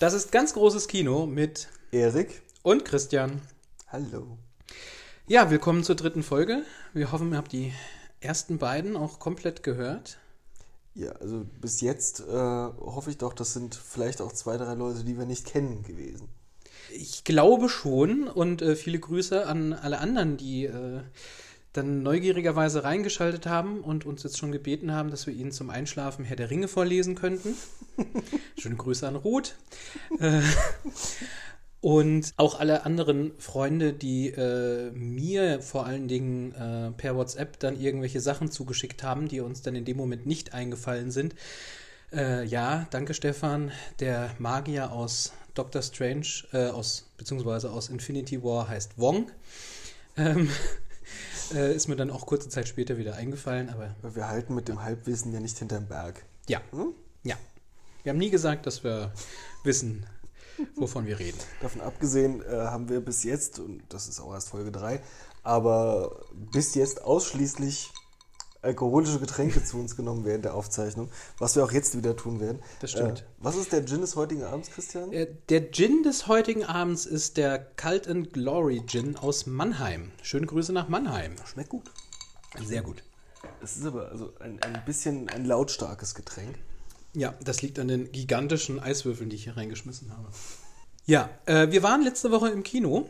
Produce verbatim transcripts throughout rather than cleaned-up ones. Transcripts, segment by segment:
Das ist ganz großes Kino mit Erik und Christian. Hallo. Ja, willkommen zur dritten Folge. Wir hoffen, ihr habt die ersten beiden auch komplett gehört. Ja, also bis jetzt äh, hoffe ich doch, das sind vielleicht auch zwei, drei Leute, die wir nicht kennen gewesen. Ich glaube schon und äh, viele Grüße an alle anderen, die äh, dann neugierigerweise reingeschaltet haben und uns jetzt schon gebeten haben, dass wir ihnen zum Einschlafen Herr der Ringe vorlesen könnten. Schöne Grüße an Ruth. äh, und auch alle anderen Freunde, die äh, mir vor allen Dingen äh, per WhatsApp dann irgendwelche Sachen zugeschickt haben, die uns dann in dem Moment nicht eingefallen sind. Äh, ja, danke Stefan, der Magier aus Doctor Strange, äh, aus beziehungsweise aus Infinity War heißt Wong. Ähm, äh, ist mir dann auch kurze Zeit später wieder eingefallen, aber... Wir halten mit dem Halbwissen ja nicht hinterm Berg. Ja, hm? ja. Wir haben nie gesagt, dass wir wissen, wovon wir reden. Davon abgesehen äh, haben wir bis jetzt, und das ist auch erst Folge drei, aber bis jetzt ausschließlich alkoholische Getränke zu uns genommen während der Aufzeichnung, was wir auch jetzt wieder tun werden. Das stimmt. Äh, was ist der Gin des heutigen Abends, Christian? Äh, der Gin des heutigen Abends ist der Cult and Glory Gin aus Mannheim. Schöne Grüße nach Mannheim. Schmeckt gut. Sehr gut. Es ist aber also ein, ein bisschen ein lautstarkes Getränk. Ja, das liegt an den gigantischen Eiswürfeln, die ich hier reingeschmissen habe. Ja, äh, wir waren letzte Woche im Kino.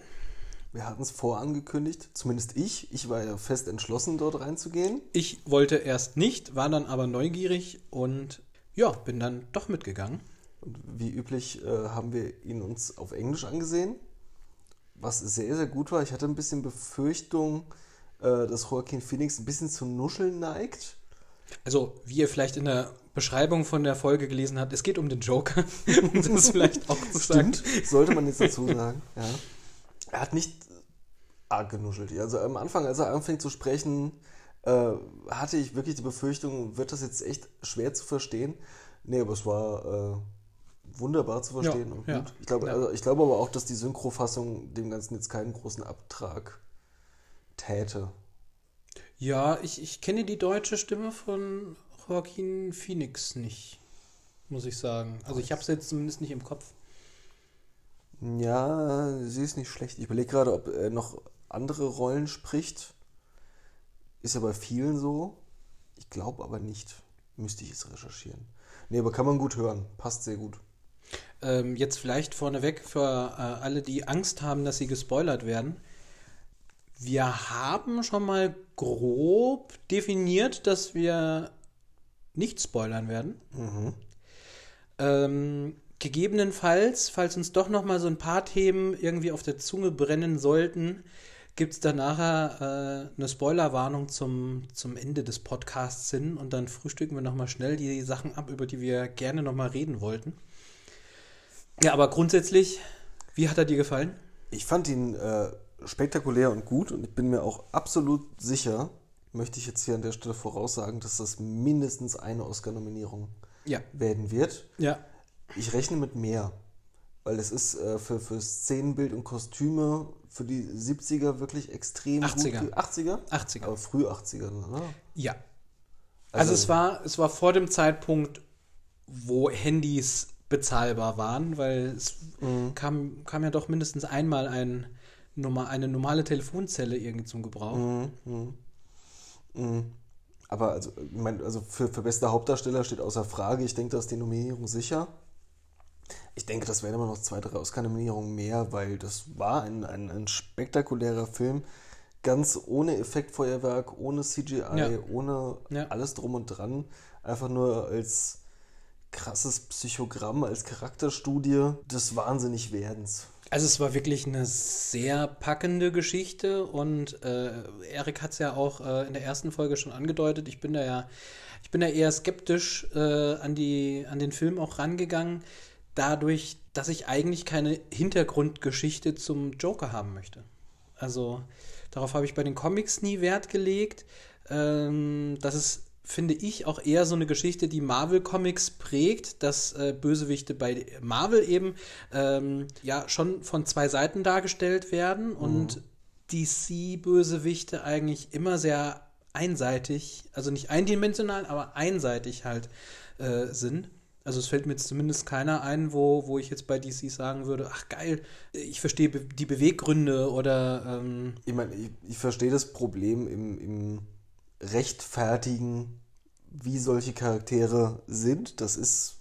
Wir hatten es vorangekündigt, zumindest ich. Ich war ja fest entschlossen, dort reinzugehen. Ich wollte erst nicht, war dann aber neugierig und ja, bin dann doch mitgegangen. Und wie üblich äh, haben wir ihn uns auf Englisch angesehen, was sehr, sehr gut war. Ich hatte ein bisschen Befürchtung, äh, dass Joaquin Phoenix ein bisschen zum Nuscheln neigt. Also, wie ihr vielleicht in der Beschreibung von der Folge gelesen habt, es geht um den Joker, um das vielleicht auch zu sagen. Stimmt, sollte man jetzt dazu sagen, ja. Er hat nicht arg genuschelt. Also am Anfang, als er anfängt zu sprechen, äh, hatte ich wirklich die Befürchtung, wird das jetzt echt schwer zu verstehen? Nee, aber es war äh, wunderbar zu verstehen. Ja, und ja, gut. Ich glaube, ja. also, ich glaube aber auch, dass die Synchrofassung dem Ganzen jetzt keinen großen Abtrag täte. Ja, ich, ich kenne die deutsche Stimme von Joaquin Phoenix nicht, muss ich sagen. Also ich habe es jetzt zumindest nicht im Kopf. Ja, sie ist nicht schlecht. Ich überlege gerade, ob er noch andere Rollen spricht. Ist ja bei vielen so. Ich glaube aber nicht. Müsste ich es recherchieren. Nee, aber kann man gut hören. Passt sehr gut. Ähm, jetzt vielleicht vorneweg für äh, alle, die Angst haben, dass sie gespoilert werden. Wir haben schon mal grob definiert, dass wir nicht spoilern werden. Mhm. Ähm... Gegebenenfalls, falls uns doch noch mal so ein paar Themen irgendwie auf der Zunge brennen sollten, gibt es dann nachher äh, eine Spoilerwarnung zum, zum Ende des Podcasts hin und dann frühstücken wir noch mal schnell die Sachen ab, über die wir gerne noch mal reden wollten. Ja, aber grundsätzlich, wie hat er dir gefallen? Ich fand ihn äh, spektakulär und gut und ich bin mir auch absolut sicher, möchte ich jetzt hier an der Stelle voraussagen, dass das mindestens eine Oscar-Nominierung ja. werden wird. Ja. Ich rechne mit mehr, weil es ist äh, für, für Szenenbild und Kostüme für die siebziger wirklich extrem achtziger. Gut. achtziger? achtziger. Aber früh achtziger, ne? Ja. Also, also es, war, es war vor dem Zeitpunkt, wo Handys bezahlbar waren, weil es mhm. kam, kam ja doch mindestens einmal ein, eine normale Telefonzelle irgendwie zum Gebrauch. Mhm. Mhm. Mhm. Aber also, ich mein, also für, für bester Hauptdarsteller steht außer Frage. Ich denke, da ist die Nominierung sicher. Ich denke, das wären immer noch zwei, drei Oscar-Nominierungen mehr, weil das war ein, ein, ein spektakulärer Film. Ganz ohne Effektfeuerwerk, ohne C G I, ja. ohne ja. alles drum und dran. Einfach nur als krasses Psychogramm, als Charakterstudie des Wahnsinnigwerdens. Also es war wirklich eine sehr packende Geschichte und äh, Erik hat es ja auch äh, in der ersten Folge schon angedeutet. Ich bin da ja, ich bin da eher skeptisch äh, an die, an den Film auch rangegangen, dadurch, dass ich eigentlich keine Hintergrundgeschichte zum Joker haben möchte. Also darauf habe ich bei den Comics nie Wert gelegt. Ähm, das ist, finde ich, auch eher so eine Geschichte, die Marvel Comics prägt, dass äh, Bösewichte bei Marvel eben ähm, ja schon von zwei Seiten dargestellt werden mhm. und D C-Bösewichte eigentlich immer sehr einseitig, also nicht eindimensional, aber einseitig halt äh, sind. Also es fällt mir jetzt zumindest keiner ein, wo, wo ich jetzt bei D C sagen würde, ach geil, ich verstehe be- die Beweggründe oder... Ähm ich meine, ich, ich verstehe das Problem im, im Rechtfertigen, wie solche Charaktere sind. Das ist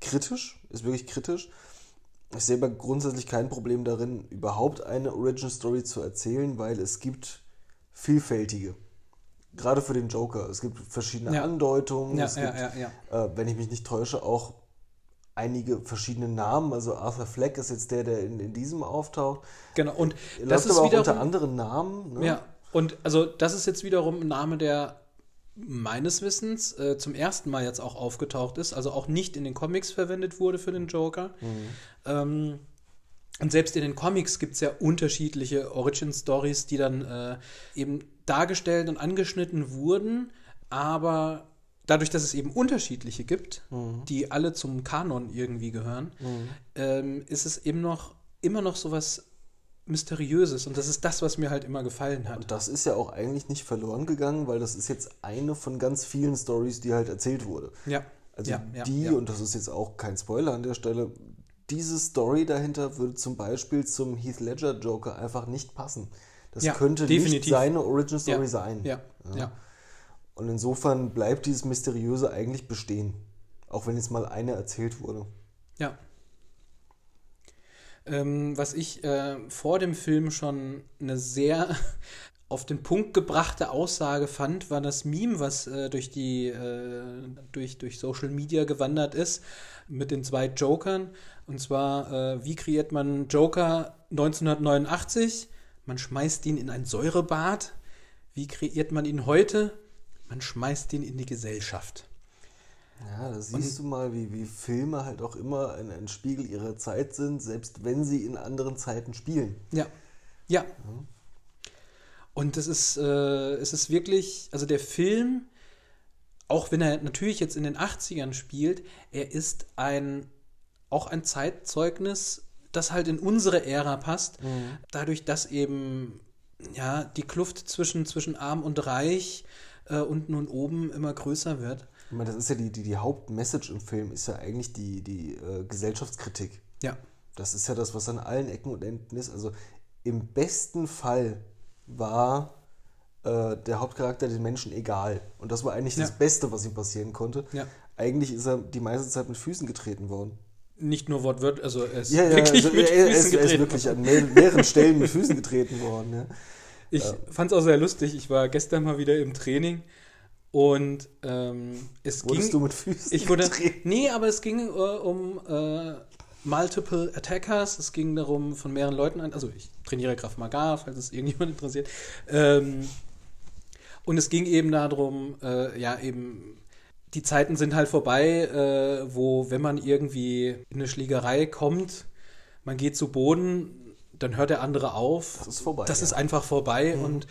kritisch, ist wirklich kritisch. Ich sehe aber grundsätzlich kein Problem darin, überhaupt eine Origin Story zu erzählen, weil es gibt vielfältige. Gerade für den Joker. Es gibt verschiedene ja. Andeutungen. Ja, es ja, gibt, ja, ja. Äh, wenn ich mich nicht täusche, auch einige verschiedene Namen. Also Arthur Fleck ist jetzt der, der in, in diesem auftaucht. Genau. Und er das ist aber wiederum, auch unter anderen Namen. Ne? Ja. Und also das ist jetzt wiederum ein Name, der meines Wissens äh, zum ersten Mal jetzt auch aufgetaucht ist. Also auch nicht in den Comics verwendet wurde für den Joker. Mhm. Ähm, und selbst in den Comics gibt es ja unterschiedliche Origin-Stories, die dann äh, eben dargestellt und angeschnitten wurden, aber dadurch, dass es eben unterschiedliche gibt, mhm. die alle zum Kanon irgendwie gehören, mhm. ähm, ist es eben noch immer noch so was Mysteriöses. Und das ist das, was mir halt immer gefallen hat. Und das ist ja auch eigentlich nicht verloren gegangen, weil das ist jetzt eine von ganz vielen Storys, die halt erzählt wurde. Ja. Also ja, die, ja, ja. und das ist jetzt auch kein Spoiler an der Stelle, diese Story dahinter würde zum Beispiel zum Heath Ledger Joker einfach nicht passen. Das ja, könnte definitiv. Nicht seine Origin-Story ja, sein. Ja, ja. Ja. Und insofern bleibt dieses Mysteriöse eigentlich bestehen. Auch wenn jetzt mal eine erzählt wurde. Ja. Ähm, was ich äh, vor dem Film schon eine sehr auf den Punkt gebrachte Aussage fand, war das Meme, was äh, durch, die, äh, durch, durch Social Media gewandert ist, mit den zwei Jokern. Und zwar, äh, wie kreiert man Joker neunzehnhundertneunundachtzig? Man schmeißt ihn in ein Säurebad. Wie kreiert man ihn heute? Man schmeißt ihn in die Gesellschaft. Ja, da siehst und, du mal, wie, wie Filme halt auch immer ein, ein Spiegel ihrer Zeit sind, selbst wenn sie in anderen Zeiten spielen. Ja, ja. Mhm. Und es ist, äh, es ist wirklich, also der Film, auch wenn er natürlich jetzt in den achtzigern spielt, er ist ein, auch ein Zeitzeugnis, das halt in unsere Ära passt, mhm. dadurch, dass eben ja die Kluft zwischen, zwischen Arm und Reich äh, unten und oben immer größer wird. Ich meine, das ist ja die, die, die Hauptmessage im Film, ist ja eigentlich die, die äh, Gesellschaftskritik. Ja. Das ist ja das, was an allen Ecken und Enden ist. Also im besten Fall war äh, der Hauptcharakter den Menschen egal. Und das war eigentlich ja. das Beste, was ihm passieren konnte. Ja. Eigentlich ist er die meiste Zeit mit Füßen getreten worden. Nicht nur wortwörtlich, also er ist ja, ja, wirklich also, mit er, er Füßen ist, getreten. Er ist wirklich an mehr, mehreren Stellen mit Füßen getreten worden. Ja. Ich ja. fand es auch sehr lustig. Ich war gestern mal wieder im Training und ähm, es Wurdest ging... du mit Füßen ich wurde, getreten? Nee, aber es ging äh, um äh, Multiple Attackers. Es ging darum, von mehreren Leuten... Ein, also ich trainiere Krav Maga, falls es irgendjemand interessiert. Ähm, und es ging eben darum, äh, ja eben... Die Zeiten sind halt vorbei, äh, wo, wenn man irgendwie in eine Schlägerei kommt, man geht zu Boden, dann hört der andere auf. Das ist vorbei. Das ja. ist einfach vorbei. Mhm. Und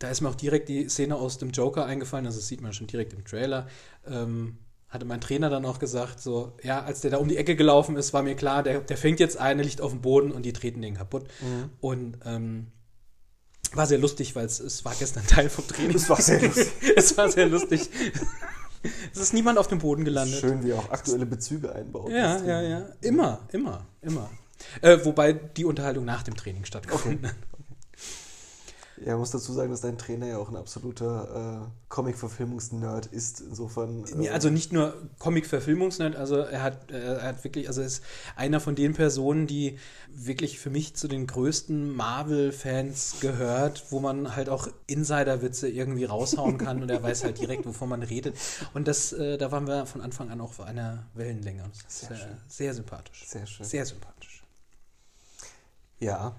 da ist mir auch direkt die Szene aus dem Joker eingefallen. Also das sieht man schon direkt im Trailer. Ähm, hatte mein Trainer dann auch gesagt, so, ja, als der da um die Ecke gelaufen ist, war mir klar, der, der fängt jetzt ein, der liegt auf dem Boden und die treten den kaputt. Mhm. Und, ähm, war sehr lustig, weil es, es war gestern Teil vom Training. Es war sehr lustig. es war sehr lustig. Es ist niemand auf dem Boden gelandet. Schön, wie auch aktuelle Bezüge einbauen. Ja, ja, ja. Immer, immer, immer. Äh, wobei die Unterhaltung nach dem Training stattgefunden hat. Okay. Ja, ich muss dazu sagen, dass dein Trainer ja auch ein absoluter äh, Comic-Verfilmungs-Nerd ist. Insofern. Äh, nee, also nicht nur Comic-Verfilmungs-Nerd, also er hat, er hat wirklich, also er ist einer von den Personen, die wirklich für mich zu den größten Marvel-Fans gehört, wo man halt auch Insider-Witze irgendwie raushauen kann und er weiß halt direkt, wovon man redet. Und das, äh, da waren wir von Anfang an auch auf einer Wellenlänge. Das sehr, ist, äh, sehr sympathisch. Sehr schön. Sehr sympathisch. Ja.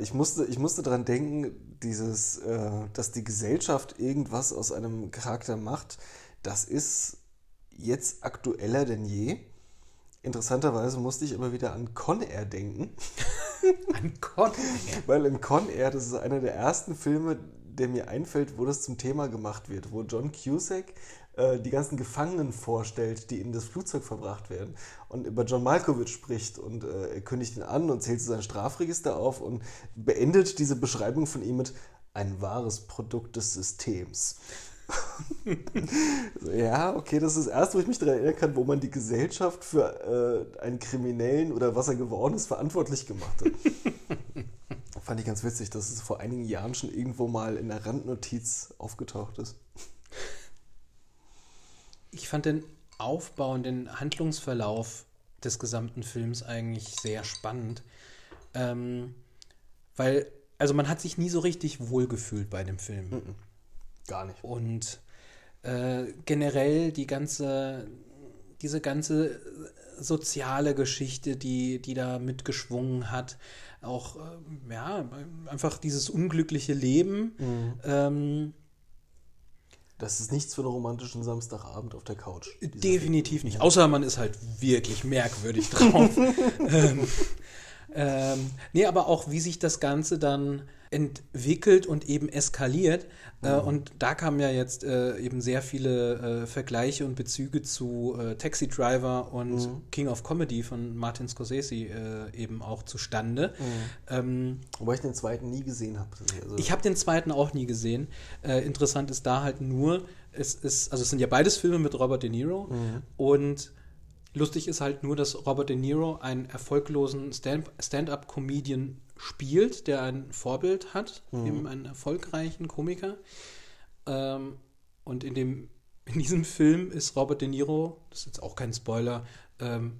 Ich musste, ich musste dran denken, dieses, äh, dass die Gesellschaft irgendwas aus einem Charakter macht, das ist jetzt aktueller denn je. Interessanterweise musste ich aber wieder an Con Air denken. An Con Air? Weil in Con Air, das ist einer der ersten Filme, der mir einfällt, wo das zum Thema gemacht wird, wo John Cusack äh, die ganzen Gefangenen vorstellt, die in das Flugzeug verbracht werden und über John Malkovich spricht und äh, er kündigt ihn an und zählt sein Strafregister auf und beendet diese Beschreibung von ihm mit ein wahres Produkt des Systems. Ja, okay, das ist das erste, wo ich mich daran erinnern kann, wo man die Gesellschaft für äh, einen Kriminellen oder was er geworden ist, verantwortlich gemacht hat. Fand ich ganz witzig, dass es vor einigen Jahren schon irgendwo mal in der Randnotiz aufgetaucht ist. Ich fand den Aufbau und den Handlungsverlauf des gesamten Films eigentlich sehr spannend, ähm, weil, also man hat sich nie so richtig wohlgefühlt bei dem Film. Mm-mm. Gar nicht. Und äh, generell die ganze, diese ganze soziale Geschichte, die, die da mitgeschwungen hat, auch, äh, ja, einfach dieses unglückliche Leben. Mhm. Ähm, das ist nichts für einen romantischen Samstagabend auf der Couch. Definitiv nicht, außer man ist halt wirklich merkwürdig drauf. ähm, ähm, nee, aber auch, wie sich das Ganze dann entwickelt und eben eskaliert. Mhm. Äh, und da kamen ja jetzt äh, eben sehr viele äh, Vergleiche und Bezüge zu äh, Taxi Driver und mhm. King of Comedy von Martin Scorsese äh, eben auch zustande. Mhm. Ähm, Wobei ich den zweiten nie gesehen habe. Also ich habe den zweiten auch nie gesehen. Äh, interessant ist da halt nur, es ist, also es sind ja beides Filme mit Robert De Niro, mhm. und lustig ist halt nur, dass Robert De Niro einen erfolglosen Stand-up-Comedian spielt, der ein Vorbild hat, mhm. eben einen erfolgreichen Komiker. Ähm, und in, dem, in diesem Film ist Robert De Niro, das ist jetzt auch kein Spoiler, ähm,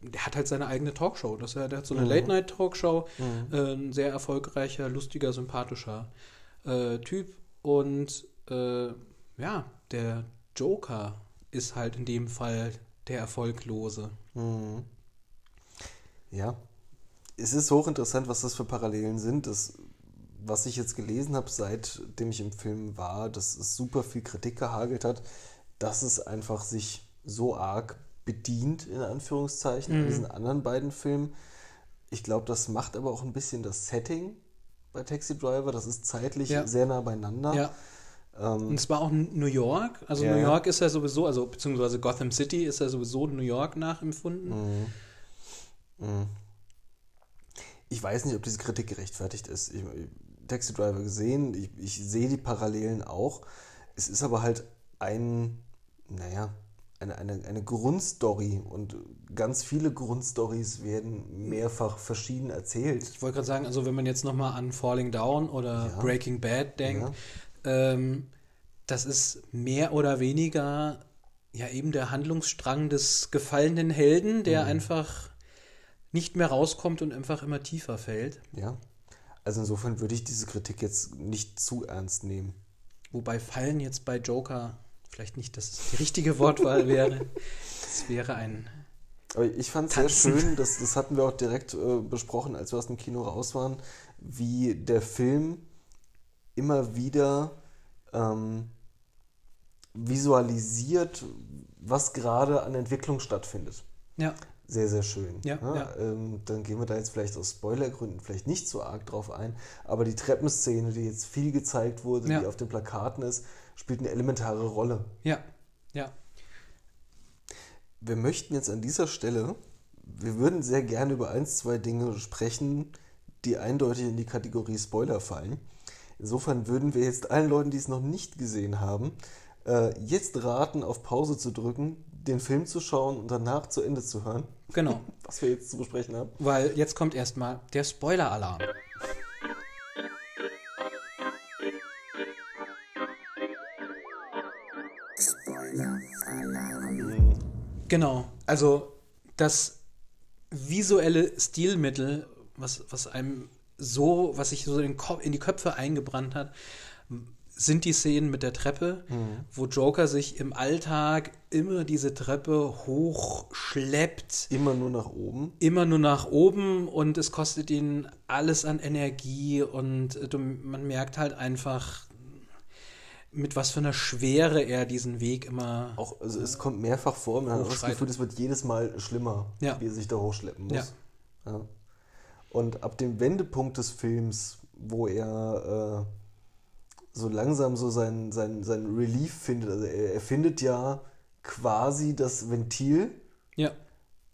der hat halt seine eigene Talkshow. Das, der hat so eine mhm. Late-Night-Talkshow, mhm. äh, ein sehr erfolgreicher, lustiger, sympathischer äh, Typ. Und äh, ja, der Joker ist halt in dem Fall der Erfolglose. Mhm. Ja. Es ist hochinteressant, was das für Parallelen sind. Das, was ich jetzt gelesen habe, seitdem ich im Film war, dass es super viel Kritik gehagelt hat, dass es einfach sich so arg bedient, in Anführungszeichen, mhm. in diesen anderen beiden Filmen. Ich glaube, das macht aber auch ein bisschen das Setting bei Taxi Driver. Das ist zeitlich ja. sehr nah beieinander. Ja. Ähm, Und es war auch New York. Also ja. New York ist ja sowieso, also beziehungsweise Gotham City ist ja sowieso New York nachempfunden. Mhm. Mhm. Ich weiß nicht, ob diese Kritik gerechtfertigt ist. Ich habe Taxi Driver gesehen, ich, ich sehe die Parallelen auch. Es ist aber halt ein, naja, eine, eine, eine Grundstory und ganz viele Grundstories werden mehrfach verschieden erzählt. Ich wollte gerade sagen, also wenn man jetzt nochmal an Falling Down oder ja. Breaking Bad denkt, ja. ähm, das ist mehr oder weniger ja eben der Handlungsstrang des gefallenen Helden, der mhm. einfach nicht mehr rauskommt und einfach immer tiefer fällt. Ja, also insofern würde ich diese Kritik jetzt nicht zu ernst nehmen. Wobei fallen jetzt bei Joker vielleicht nicht das die richtige Wortwahl wäre. Es wäre ein Aber ich fand es sehr schön, das, das hatten wir auch direkt äh, besprochen, als wir aus dem Kino raus waren, wie der Film immer wieder ähm, visualisiert, was gerade an Entwicklung stattfindet. Ja. Sehr, sehr schön. Ja, ja, ja. Ähm, dann gehen wir da jetzt vielleicht aus Spoilergründen vielleicht nicht so arg drauf ein, aber die Treppenszene, die jetzt viel gezeigt wurde, ja. die auf den Plakaten ist, spielt eine elementare Rolle. Ja, ja. Wir möchten jetzt an dieser Stelle, wir würden sehr gerne über ein, zwei Dinge sprechen, die eindeutig in die Kategorie Spoiler fallen. Insofern würden wir jetzt allen Leuten, die es noch nicht gesehen haben, äh, jetzt raten, auf Pause zu drücken, den Film zu schauen und danach zu Ende zu hören. Genau. Was wir jetzt zu besprechen haben. Weil jetzt kommt erstmal der Spoiler-Alarm. Spoiler-Alarm. Genau. Also das visuelle Stilmittel, was, was einem so, was sich so in, in die Köpfe eingebrannt hat, sind die Szenen mit der Treppe, mhm. wo Joker sich im Alltag immer diese Treppe hochschleppt. Immer nur nach oben. Immer nur nach oben und es kostet ihn alles an Energie und man merkt halt einfach, mit was für einer Schwere er diesen Weg immer auch, also es kommt mehrfach vor, man hat das Gefühl, es wird jedes Mal schlimmer, ja. wie er sich da hochschleppen muss. Ja. Ja. Und ab dem Wendepunkt des Films, wo er äh, so langsam so sein, sein, sein Relief findet. Also er, er findet ja quasi das Ventil ja.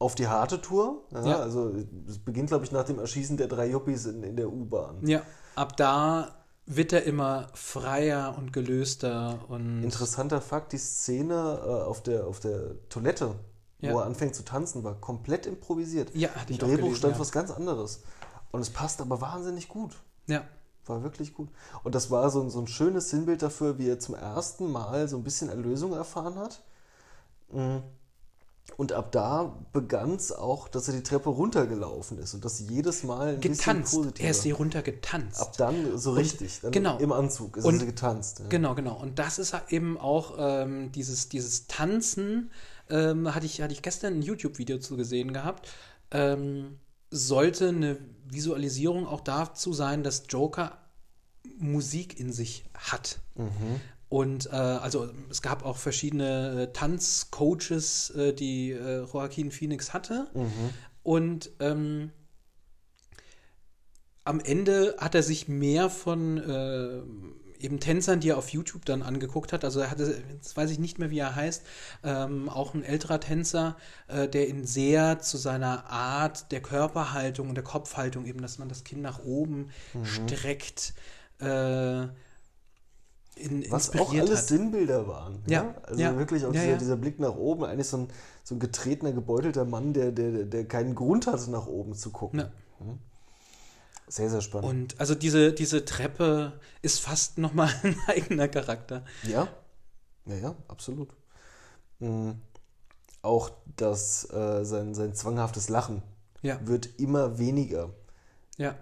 auf die harte Tour. Ja, ja. Also es beginnt, glaube ich, nach dem Erschießen der drei Yuppies in, in der U-Bahn. Ja, ab da wird er immer freier und gelöster. Und interessanter Fakt, die Szene äh, auf der, auf der Toilette, ja, wo er anfängt zu tanzen, war komplett improvisiert. Ja, im Drehbuch gelesen, stand ja. was ganz anderes. Und es passt aber wahnsinnig gut. Ja. War wirklich gut. Und das war so, so ein schönes Sinnbild dafür, wie er zum ersten Mal so ein bisschen Erlösung erfahren hat. Und ab da begann es auch, dass er die Treppe runtergelaufen ist und das jedes Mal ein getanzt. bisschen positiver. Er ist sie runtergetanzt. Ab dann so richtig, dann genau. im Anzug ist und, sie getanzt. Ja. Genau, genau. Und das ist eben auch ähm, dieses, dieses Tanzen, ähm, hatte ich, hatte ich gestern ein YouTube-Video zu gesehen gehabt, ähm, sollte eine Visualisierung auch dazu sein, dass Joker Musik in sich hat. Mhm. Und äh, also es gab auch verschiedene äh, Tanzcoaches, äh, die äh, Joaquin Phoenix hatte. Mhm. Und ähm, am Ende hat er sich mehr von äh, eben Tänzern, die er auf YouTube dann angeguckt hat. Also er hatte, jetzt weiß ich nicht mehr, wie er heißt, ähm, auch ein älterer Tänzer, äh, der ihn sehr zu seiner Art der Körperhaltung und der Kopfhaltung eben, dass man das Kinn nach oben mhm. streckt, äh, In, was auch alles hat. Sinnbilder waren. Ja, ja? Also ja, wirklich auch ja, dieser, ja. dieser Blick nach oben, eigentlich so ein, so ein getretener, gebeutelter Mann, der, der, der keinen Grund hatte, nach oben zu gucken. Ja. Hm? Sehr, sehr spannend. Und also diese, diese Treppe ist fast nochmal ein eigener Charakter. Ja, ja, ja, absolut. Mhm. Auch das, äh, sein, sein zwanghaftes Lachen ja. wird immer weniger. Ja.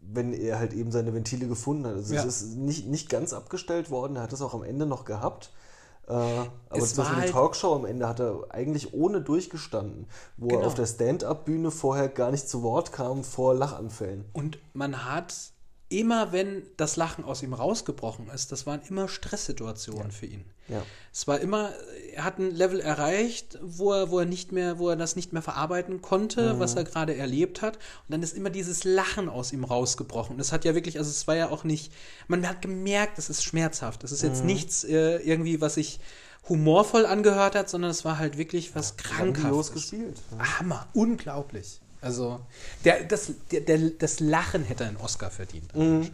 Wenn er halt eben seine Ventile gefunden hat. Also ja. es ist nicht, nicht ganz abgestellt worden, er hat es auch am Ende noch gehabt. Äh, aber das war eine halt Talkshow am Ende, hat er eigentlich ohne durchgestanden, wo genau. er auf der Stand-up-Bühne vorher gar nicht zu Wort kam vor Lachanfällen. Und man hat immer, wenn das Lachen aus ihm rausgebrochen ist, das waren immer Stresssituationen ja. für ihn. Ja. Es war immer, er hat ein Level erreicht, wo er, wo er nicht mehr, wo er das nicht mehr verarbeiten konnte, mhm. was er gerade erlebt hat. Und dann ist immer dieses Lachen aus ihm rausgebrochen. Das hat ja wirklich, also es war ja auch nicht, man hat gemerkt, es ist schmerzhaft. Es ist mhm. jetzt nichts äh, irgendwie, was sich humorvoll angehört hat, sondern es war halt wirklich was ja, Krankhaftes gespielt. Ja. Hammer, unglaublich. Also, der, das, der, der, das Lachen hätte einen Oscar verdient. Mhm.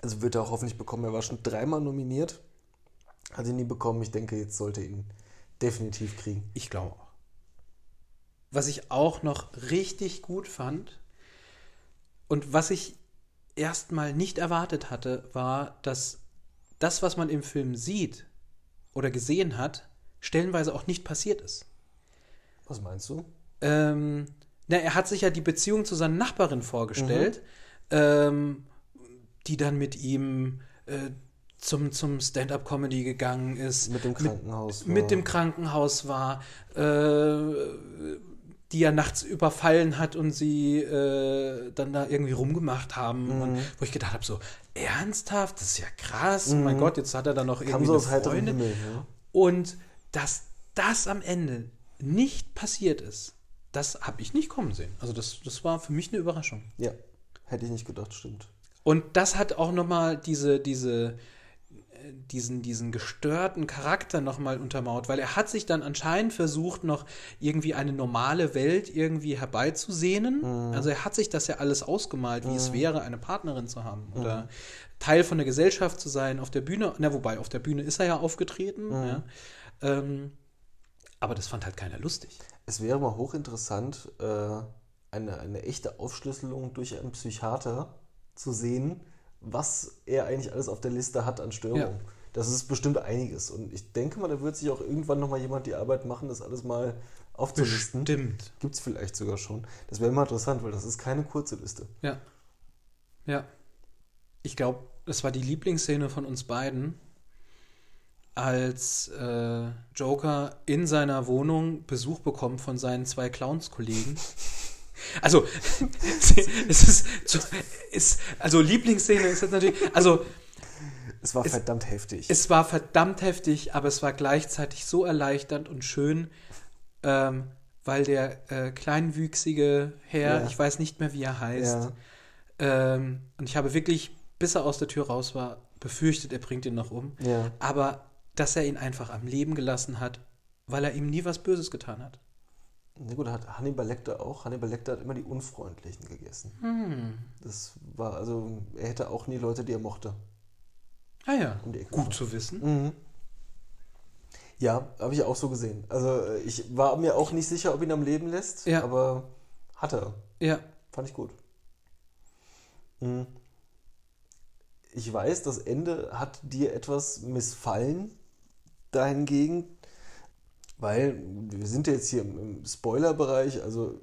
Also wird er auch hoffentlich bekommen. Er war schon dreimal nominiert, hat ihn nie bekommen. Ich denke, jetzt sollte er ihn definitiv kriegen. Ich glaube auch. Was ich auch noch richtig gut fand und was ich erstmal nicht erwartet hatte, war, dass das, was man im Film sieht oder gesehen hat, stellenweise auch nicht passiert ist. Was meinst du? Ähm, Na, er hat sich ja die Beziehung zu seiner Nachbarin vorgestellt, mhm. ähm, die dann mit ihm äh, zum, zum Stand-up-Comedy gegangen ist. Mit dem Krankenhaus mit, war. Mit dem Krankenhaus war, äh, die er nachts überfallen hat und sie äh, dann da irgendwie rumgemacht haben. Mhm. Und wo ich gedacht habe, so, ernsthaft? Das ist ja krass. Mhm. Oh mein Gott, jetzt hat er dann noch irgendwie eine Freundin. Ja. Und dass das am Ende nicht passiert ist, das habe ich nicht kommen sehen. Also das, das war für mich eine Überraschung. Ja, hätte ich nicht gedacht, stimmt. Und das hat auch nochmal diese, diese, diesen, diesen gestörten Charakter nochmal untermauert, weil er hat sich dann anscheinend versucht, noch irgendwie eine normale Welt irgendwie herbeizusehnen. Mhm. Also er hat sich das ja alles ausgemalt, wie mhm. es wäre, eine Partnerin zu haben mhm. oder Teil von der Gesellschaft zu sein, auf der Bühne. Na, wobei, auf der Bühne ist er ja aufgetreten. Mhm. Ja. Ähm, aber das fand halt keiner lustig. Es wäre mal hochinteressant, eine, eine echte Aufschlüsselung durch einen Psychiater zu sehen, was er eigentlich alles auf der Liste hat an Störungen. Ja. Das ist bestimmt einiges. Und ich denke mal, da wird sich auch irgendwann nochmal jemand die Arbeit machen, das alles mal aufzulisten. Bestimmt. Gibt es vielleicht sogar schon. Das wäre mal interessant, weil das ist keine kurze Liste. Ja. Ja. Ich glaube, das war die Lieblingsszene von uns beiden, als äh, Joker in seiner Wohnung Besuch bekommt von seinen zwei Clownskollegen. Also, es ist, ist, also Lieblingsszene ist jetzt natürlich, also es war es, verdammt heftig. Es war verdammt heftig, aber es war gleichzeitig so erleichternd und schön, ähm, weil der äh, kleinwüchsige Herr, ja. ich weiß nicht mehr, wie er heißt, ja. ähm, und ich habe wirklich, bis er aus der Tür raus war, befürchtet, er bringt ihn noch um, ja. aber dass er ihn einfach am Leben gelassen hat, weil er ihm nie was Böses getan hat. Na gut, hat Hannibal Lecter auch. Hannibal Lecter hat immer die Unfreundlichen gegessen. Hm. Das war, also, er hätte auch nie Leute, die er mochte. Ah ja, um die Ecke gut war. Zu wissen. Mhm. Ja, habe ich auch so gesehen. Also, ich war mir auch nicht sicher, ob ihn am Leben lässt, ja. aber hat er. Ja. Fand ich gut. Mhm. Ich weiß, das Ende hat dir etwas missfallen, dahingegen, weil wir sind ja jetzt hier im Spoiler-Bereich, also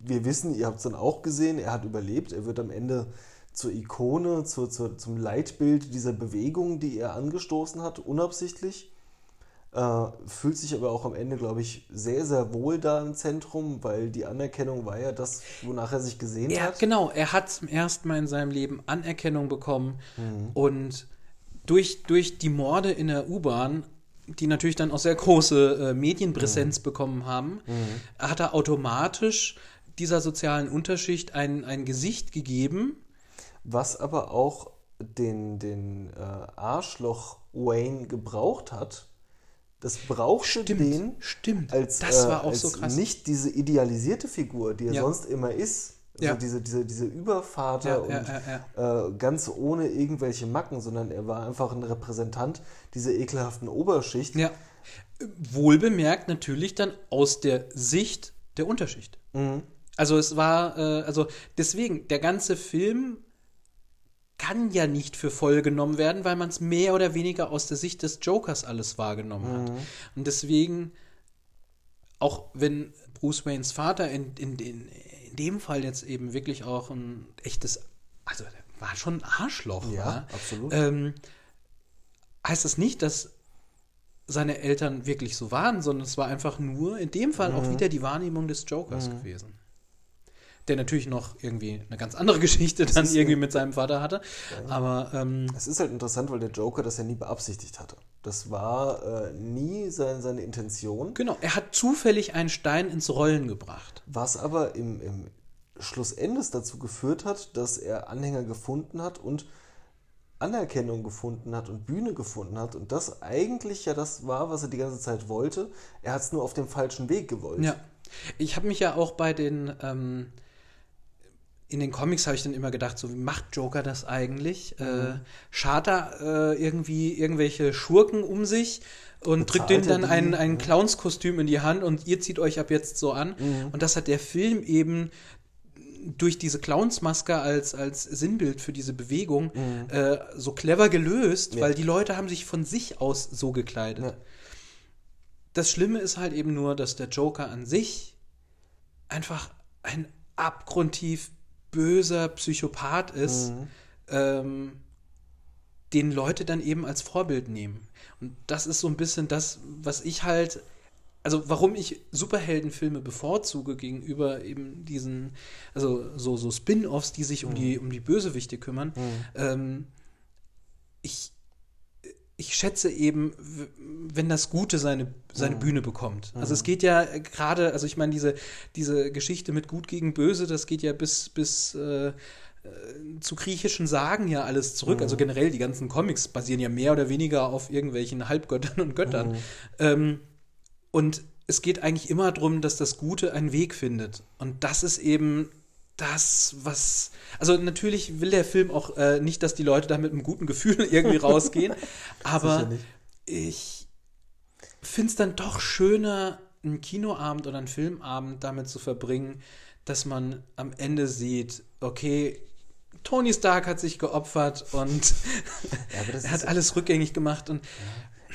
wir wissen, ihr habt es dann auch gesehen, er hat überlebt, er wird am Ende zur Ikone, zur, zur, zum Leitbild dieser Bewegung, die er angestoßen hat, unabsichtlich, äh, fühlt sich aber auch am Ende, glaube ich, sehr, sehr wohl da im Zentrum, weil die Anerkennung war ja das, wonach er sich gesehnt hat. Genau, er hat zum ersten Mal in seinem Leben Anerkennung bekommen mhm. und durch, durch die Morde in der U-Bahn, die natürlich dann auch sehr große äh, Medienpräsenz mhm. bekommen haben, mhm. hat er automatisch dieser sozialen Unterschicht ein, ein Gesicht gegeben. Was aber auch den, den äh, Arschloch Wayne gebraucht hat. Das brauchte stimmt, den stimmt. als, das äh, war auch als so krass. Nicht diese idealisierte Figur, die er ja. sonst immer ist. Also ja. diese, diese, diese Übervater ja, und ja, ja, ja. Äh, ganz ohne irgendwelche Macken, sondern er war einfach ein Repräsentant dieser ekelhaften Oberschicht. Ja. Wohlbemerkt natürlich dann aus der Sicht der Unterschicht. Mhm. Also es war, äh, also deswegen, der ganze Film kann ja nicht für voll genommen werden, weil man es mehr oder weniger aus der Sicht des Jokers alles wahrgenommen mhm. hat. Und deswegen, auch wenn Bruce Waynes Vater in den in, in, in dem Fall jetzt eben wirklich auch ein echtes, also war schon ein Arschloch. Ja, war. Absolut. Ähm, heißt das nicht, dass seine Eltern wirklich so waren, sondern es war einfach nur in dem Fall mhm. auch wieder die Wahrnehmung des Jokers mhm. gewesen. Der natürlich noch irgendwie eine ganz andere Geschichte das dann irgendwie ein, mit seinem Vater hatte. Ja. Aber ähm, es ist halt interessant, weil der Joker das ja nie beabsichtigt hatte. Das war äh, nie sein, seine Intention. Genau, er hat zufällig einen Stein ins Rollen gebracht. Was aber im, im Schlussendes dazu geführt hat, dass er Anhänger gefunden hat und Anerkennung gefunden hat und Bühne gefunden hat. Und das eigentlich ja das war, was er die ganze Zeit wollte. Er hat es nur auf dem falschen Weg gewollt. Ja, ich habe mich ja auch bei den... Ähm, in den Comics habe ich dann immer gedacht, so wie macht Joker das eigentlich? Mhm. Äh, schart er äh, irgendwie irgendwelche Schurken um sich und bezahlt drückt denen dann ein, ein Clownskostüm in die Hand und ihr zieht euch ab jetzt so an. Mhm. Und das hat der Film eben durch diese Clownsmaske als, als Sinnbild für diese Bewegung mhm. äh, so clever gelöst, ja. weil die Leute haben sich von sich aus so gekleidet. Ja. Das Schlimme ist halt eben nur, dass der Joker an sich einfach ein abgrundtief böser Psychopath ist, mhm. ähm, den Leute dann eben als Vorbild nehmen. Und das ist so ein bisschen das, was ich halt, also warum ich Superheldenfilme bevorzuge gegenüber eben diesen, also so, so Spin-Offs, die sich um, mhm. die, um die Bösewichte kümmern. Mhm. Ähm, ich, ich schätze eben, wenn das Gute seine, seine mhm. Bühne bekommt. Also mhm. es geht ja gerade, also ich meine, diese, diese Geschichte mit Gut gegen Böse, das geht ja bis, bis äh, zu griechischen Sagen ja alles zurück. Mhm. Also generell, die ganzen Comics basieren ja mehr oder weniger auf irgendwelchen Halbgöttern und Göttern. Mhm. Ähm, und es geht eigentlich immer darum, dass das Gute einen Weg findet. Und das ist eben... das, was... Also natürlich will der Film auch äh, nicht, dass die Leute da mit einem guten Gefühl irgendwie rausgehen, aber ich finde es dann doch schöner, einen Kinoabend oder einen Filmabend damit zu verbringen, dass man am Ende sieht, okay, Tony Stark hat sich geopfert und ja, er hat alles rückgängig gemacht. Und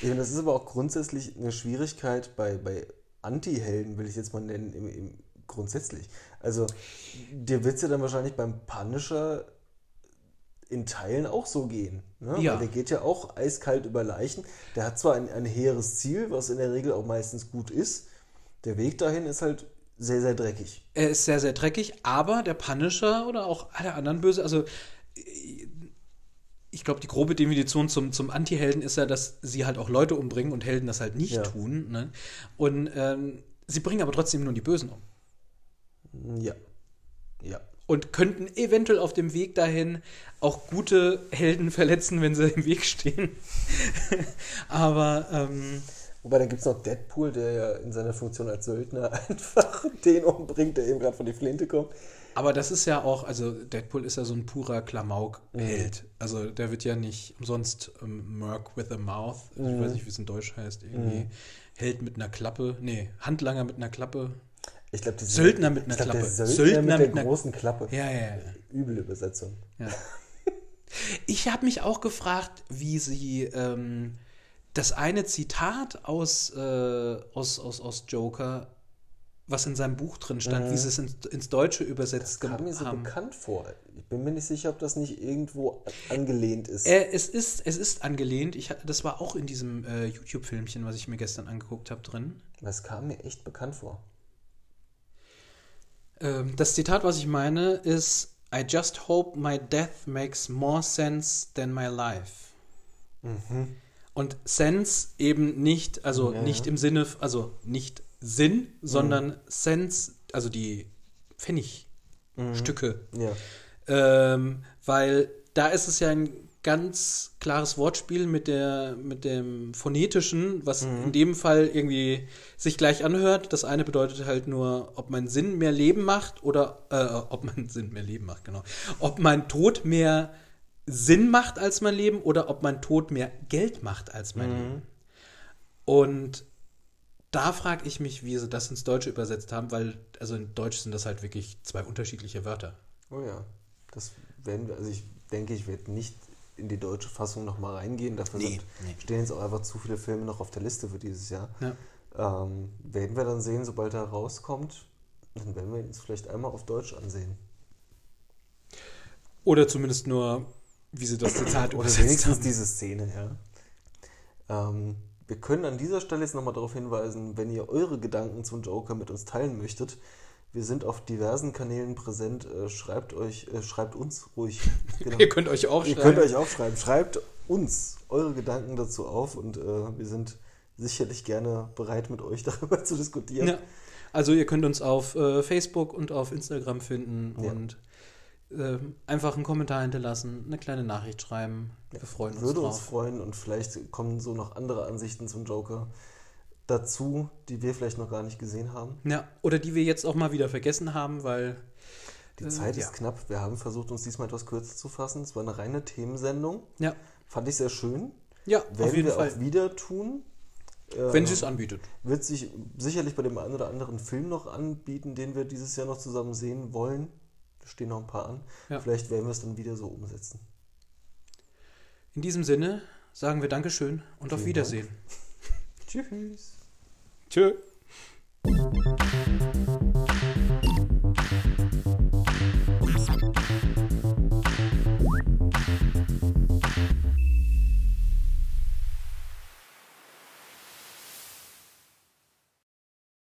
ja. Das ist aber auch grundsätzlich eine Schwierigkeit bei, bei Anti-Helden, will ich jetzt mal nennen, im, im grundsätzlich. Also dir wird es ja dann wahrscheinlich beim Punisher in Teilen auch so gehen. Ne? Ja. Weil der geht ja auch eiskalt über Leichen. Der hat zwar ein, ein hehres Ziel, was in der Regel auch meistens gut ist. Der Weg dahin ist halt sehr, sehr dreckig. Er ist sehr, sehr dreckig, aber der Punisher oder auch alle anderen Böse, also ich glaube, die grobe Definition zum, zum Anti-Helden ist ja, dass sie halt auch Leute umbringen und Helden das halt nicht ja. tun. Ne? Und ähm, sie bringen aber trotzdem nur die Bösen um. Ja. ja. Und könnten eventuell auf dem Weg dahin auch gute Helden verletzen, wenn sie im Weg stehen. Aber ähm, Wobei, dann gibt es noch Deadpool, der ja in seiner Funktion als Söldner einfach den umbringt, der eben gerade von der Flinte kommt. Aber das ist ja auch, also Deadpool ist ja so ein purer Klamauk-Held. Mhm. Also der wird ja nicht umsonst ähm, Merc with a mouth, mhm. ich weiß nicht, wie es in Deutsch heißt, irgendwie. Mhm. Held mit einer Klappe, nee, Handlanger mit einer Klappe. Ich glaube, Söldner mit einer glaub, Klappe. Söldner, Söldner mit, mit der mit großen einer... Klappe. Ja, ja, ja. Üble Übersetzung. Ja. Ich habe mich auch gefragt, wie sie ähm, das eine Zitat aus, äh, aus, aus, aus Joker, was in seinem Buch drin stand, mhm. wie sie es in, ins Deutsche übersetzt haben. Das kam mir so haben. bekannt vor. Ich bin mir nicht sicher, ob das nicht irgendwo angelehnt ist. Äh, es ist. Es ist angelehnt. Ich, das war auch in diesem äh, YouTube-Filmchen, was ich mir gestern angeguckt habe, drin. Das kam mir echt bekannt vor. Ähm, das Zitat, was ich meine, ist I just hope my death makes more sense than my life. Mhm. Und Sense eben nicht, also ja. nicht im Sinne, also nicht Sinn, sondern mhm. Sense, also die Pfennigstücke. Mhm. Ja. Ähm, weil da ist es ja ein ganz klares Wortspiel mit der, mit dem Phonetischen, was mhm. in dem Fall irgendwie sich gleich anhört. Das eine bedeutet halt nur, ob mein Sinn mehr Leben macht oder, äh, ob mein Sinn mehr Leben macht, genau. Ob mein Tod mehr Sinn macht als mein Leben oder ob mein Tod mehr Geld macht als mein mhm. Leben. Und da frage ich mich, wie sie das ins Deutsche übersetzt haben, weil, also in Deutsch sind das halt wirklich zwei unterschiedliche Wörter. Oh ja, das werden wir, also ich denke, ich werde nicht in die deutsche Fassung nochmal reingehen. Dafür nee, sind, nee. stehen jetzt auch einfach zu viele Filme noch auf der Liste für dieses Jahr. Ja. Ähm, werden wir dann sehen, sobald er rauskommt, dann werden wir ihn uns vielleicht einmal auf Deutsch ansehen. Oder zumindest nur, wie sie das Zitat oder wenigstens haben. Diese Szene, ja. Ähm, wir können an dieser Stelle jetzt nochmal darauf hinweisen, wenn ihr eure Gedanken zum Joker mit uns teilen möchtet, wir sind auf diversen Kanälen präsent. Schreibt euch, äh, schreibt uns ruhig. Genau. Ihr könnt euch auch schreiben. Ihr könnt euch auch schreiben. Schreibt uns eure Gedanken dazu auf und äh, wir sind sicherlich gerne bereit, mit euch darüber zu diskutieren. Ja. Also ihr könnt uns auf äh, Facebook und auf Instagram finden ja. und äh, einfach einen Kommentar hinterlassen, eine kleine Nachricht schreiben. Wir ja, freuen uns drauf. Würde uns freuen und vielleicht kommen so noch andere Ansichten zum Joker dazu, die wir vielleicht noch gar nicht gesehen haben. Ja, oder die wir jetzt auch mal wieder vergessen haben, weil... Die äh, Zeit ja. ist knapp. Wir haben versucht, uns diesmal etwas kürzer zu fassen. Es war eine reine Themensendung. Ja. Fand ich sehr schön. Ja, Werden auf jeden wir Fall. auch wieder tun. Wenn äh, sie es anbietet. Wird sich sicherlich bei dem einen oder anderen Film noch anbieten, den wir dieses Jahr noch zusammen sehen wollen. Da stehen noch ein paar an. Ja. Vielleicht werden wir es dann wieder so umsetzen. In diesem Sinne sagen wir Dankeschön und Vielen auf Wiedersehen. Dank. Tschüss. Tschö.